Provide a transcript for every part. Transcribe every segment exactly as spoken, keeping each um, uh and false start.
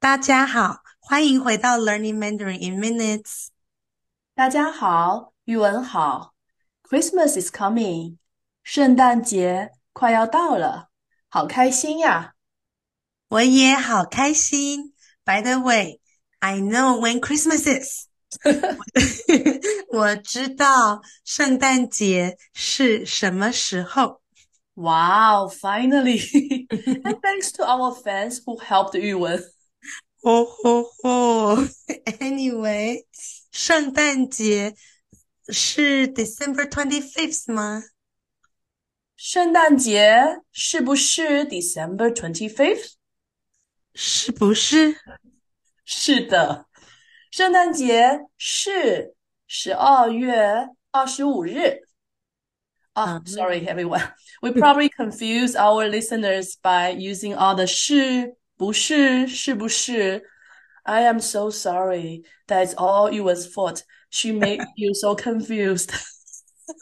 大家好，欢迎回到 Learning Mandarin in Minutes。大家好，语文好。Christmas is coming， 圣诞节快要到了，好开心呀！我也好开心。By the way, I know when Christmas is。我知道圣诞节是什么时候。Wow, finally! And thanks to our fans who helped Yuwen. Oh, oh, oh. Anyway, 圣诞节是 December twenty-fifth 吗？圣诞节是不是 December twenty-fifth？ 是不是？是的，圣诞节是十二月二十五日。Oh, sorry, everyone. We probably confuse our listeners by using all the 是不是是不是 I am so sorry. That's all Yuwen's fault. She made you so confused.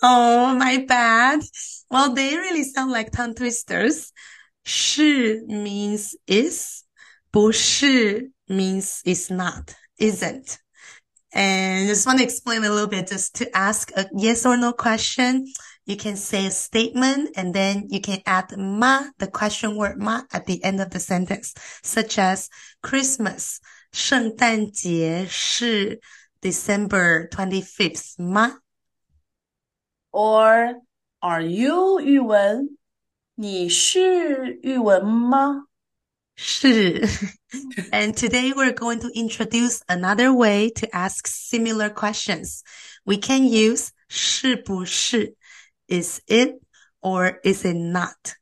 Oh, my bad. Well, they really sound like tongue twisters. 是 means is. 不是 means is not, isn't. And just want to explain a little bit, just to ask a yes or no question.You can say a statement, and then you can add ma, the question word ma, at the end of the sentence, such as Christmas, 圣诞节是 December twenty-fifth 吗？ Or, are you 语文？你是语文吗？是。And today we're going to introduce another way to ask similar questions. We can use 是不是Is it or is it not?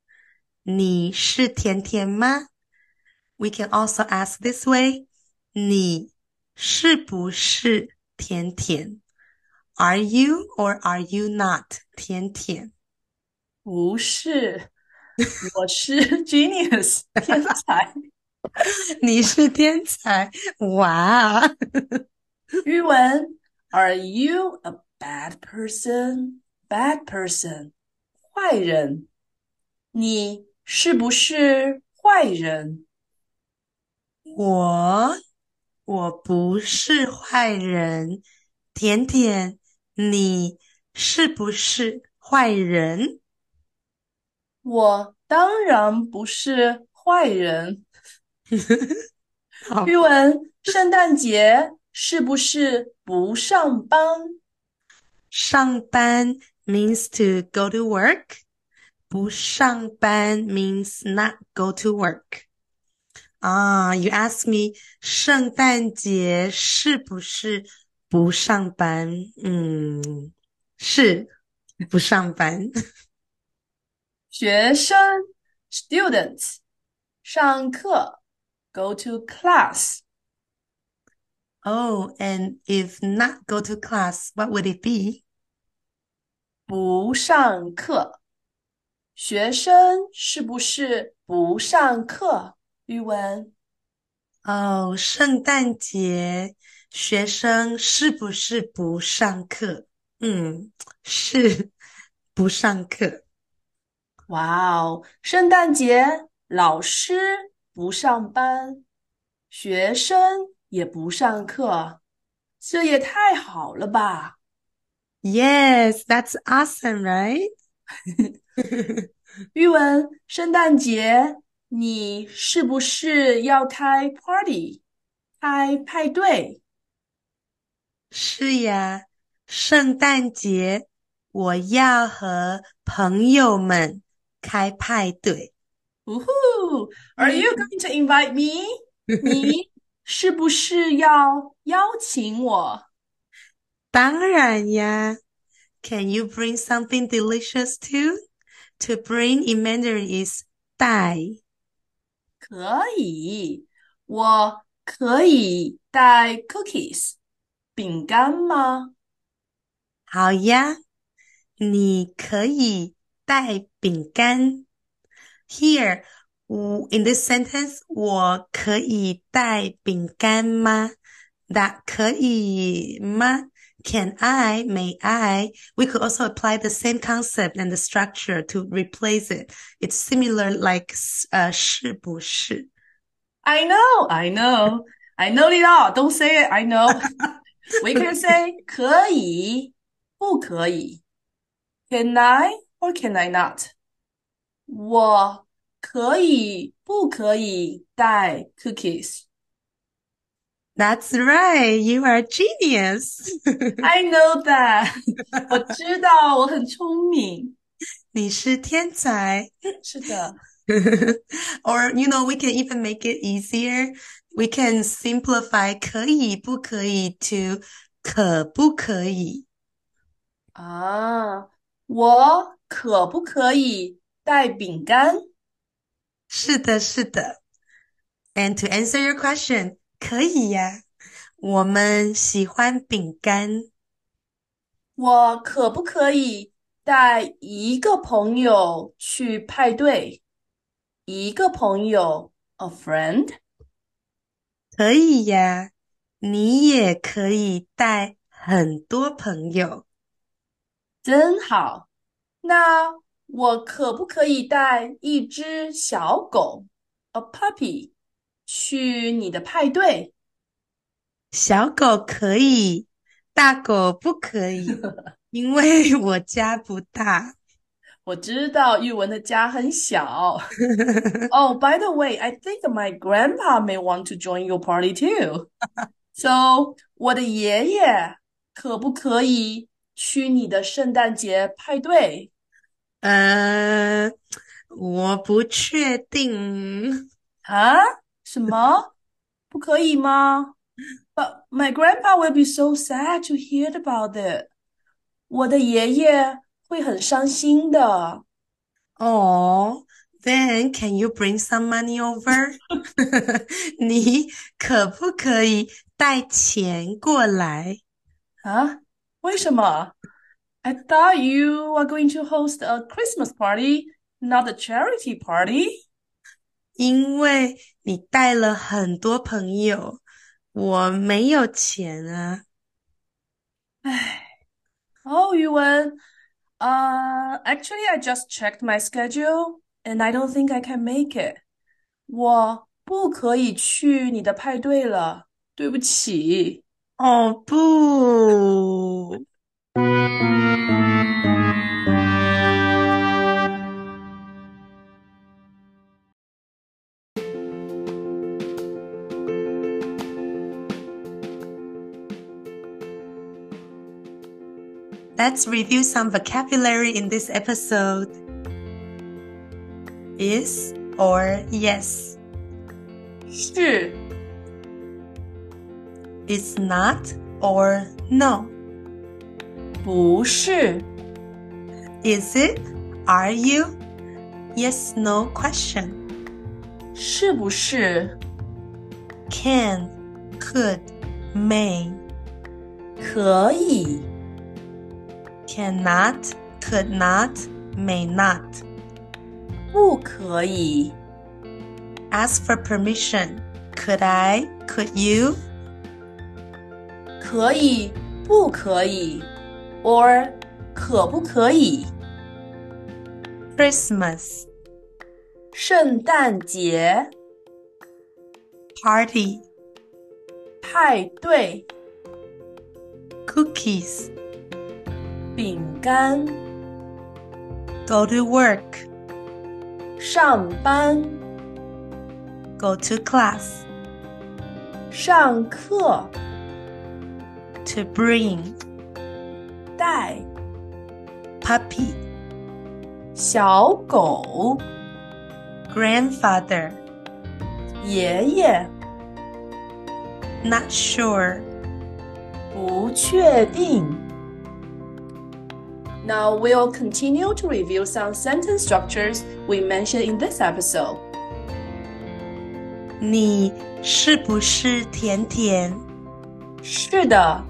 你是甜甜吗? We can also ask this way. 你是不是甜甜? Are you or are you not 甜甜? 不是，我是 genius 天才。你是天才，哇！语文 Are you a bad person?Bad person, 坏人。你是不是坏人？我，我不是坏人。甜甜，你是不是坏人？我当然不是坏人。语文，圣诞节是不是不上班？上班means to go to work. 不上班 means not go to work. Ah, you ask me, 圣诞节是不是不上班？嗯，是不上班。学生 students, 上课 go to class. Oh, and if not go to class, what would it be? 不上课。学生是不是不上课？语文。哦，圣诞节，学生是不是不上课？嗯，是，不上课。哇哦，圣诞节，老师不上班，学生也不上课。这也太好了吧。Yes, that's awesome, right? 语文，圣诞节，你是不是要开 party, 开派对？是呀，圣诞节，我要和朋友们开派对。Woohoo! Are you going to invite me? 你是不是要邀请我？当然呀。Can you bring something delicious too? To bring in Mandarin is 带。可以，我可以带 cookies, 饼干吗？好呀，你可以带饼干。Here, in this sentence, 我可以带饼干吗？ That 可以吗？Can I, may I, we could also apply the same concept and the structure to replace it. It's similar like 是不是 I know, I know, I know it all. Don't say it, I know. We can say 可以，不可以。Can I or can I not? 我可以不可以带 cookies? That's right. You are a genius. I know that. 我知道我很聪明。你是天才。是的。Or, you know, we can even make it easier. We can simplify 可以不可以 to 可不可以。啊，我可不可以带饼干？是的，是的。And to answer your question, 可以呀，我们喜欢饼干。我可不可以带一个朋友去派对？一个朋友 a friend? 可以呀，你也可以带很多朋友。真好，那我可不可以带一只小狗 a puppy? 去你的派对？小狗可以，大狗不可以，因为我家不大。我知道玉文的家很小。Oh, by the way, I think my grandpa may want to join your party too. So, 我的爷爷可不可以去你的圣诞节派对？呃，我不确定。啊？什么？不可以吗？ But my grandpa will be so sad to hear about it. 我的爷爷会很伤心的。Oh, then can you bring some money over? 你可不可以带钱过来？啊？为什么？ I thought you are going to host a Christmas party, not a charity party. 因为你带了很多朋友，我没有钱啊。唉，哦，宇文。Uh, actually, I just checked my schedule, and I don't think I can make it. 我不可以去你的派对了，对不起。哦，不。Let's review some vocabulary in this episode. Is or yes. 是. It's not or no. 不是. Is it? Are you? Yes, no question. 是不是? Can, could, may. 可以。Cannot, could not, may not. 不可以。Ask for permission. Could I? Could you? 可以，不可以 or 可不可以。Christmas. 圣诞节。Party. 派对。Cookies.饼干 Go to work 上班 Go to class 上课 To bring 带 Puppy 小狗 Grandfather 爷爷 Not sure 不确定Now we'll continue to review some sentence structures we mentioned in this episode. 你是不是甜甜？是的。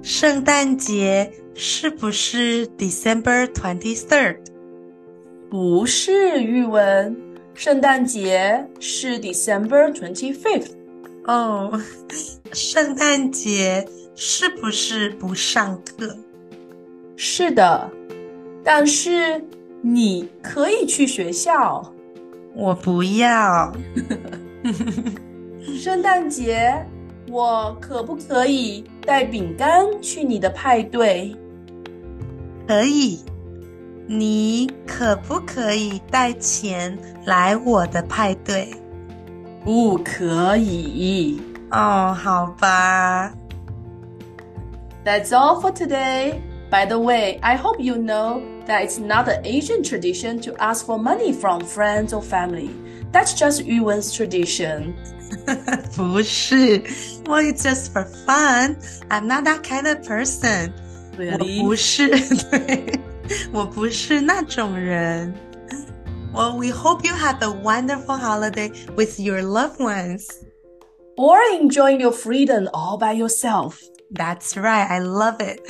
圣诞节是不是 December twenty-third? 不是，玉文。圣诞节是 December twenty-fifth. 哦，圣诞节是不是不上课？是的，但是你可以去学校。我不要。圣诞节我可不可以带饼干去你的派对？可以。你可不可以带钱来我的派对？不可以。哦，好吧。That's all for today. By the way, I hope you know that it's not an Asian tradition to ask for money from friends or family. That's just Yuwen's tradition. 不是， well, it's just for fun. I'm not that kind of person. Really? 我不是，对，我不是那种人。Well, we hope you have a wonderful holiday with your loved ones. Or enjoying your freedom all by yourself. That's right, I love it.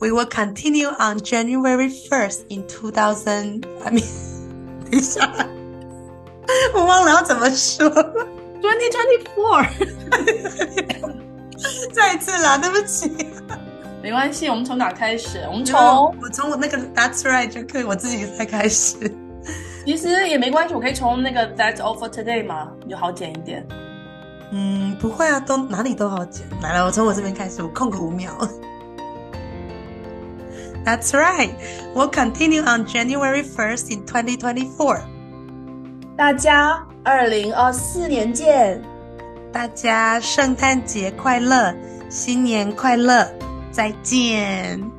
We will continue on January first in two thousand... I mean... 等一下，我忘了要怎么说。twenty twenty-four 再一次啦，对不起。没关系，我们从哪开始？我们从我从那个 That's right 就可以，我自己再开始。其实也没关系，我可以从那个 That's all for today 嘛，就好剪一点。嗯，不会啊，都哪里都好剪。来了，我从我这边开始，我空个五秒。That's right. We'll continue on January first in twenty twenty-four. 大家二零二四年见。大家圣诞节快乐，新年快乐，再见。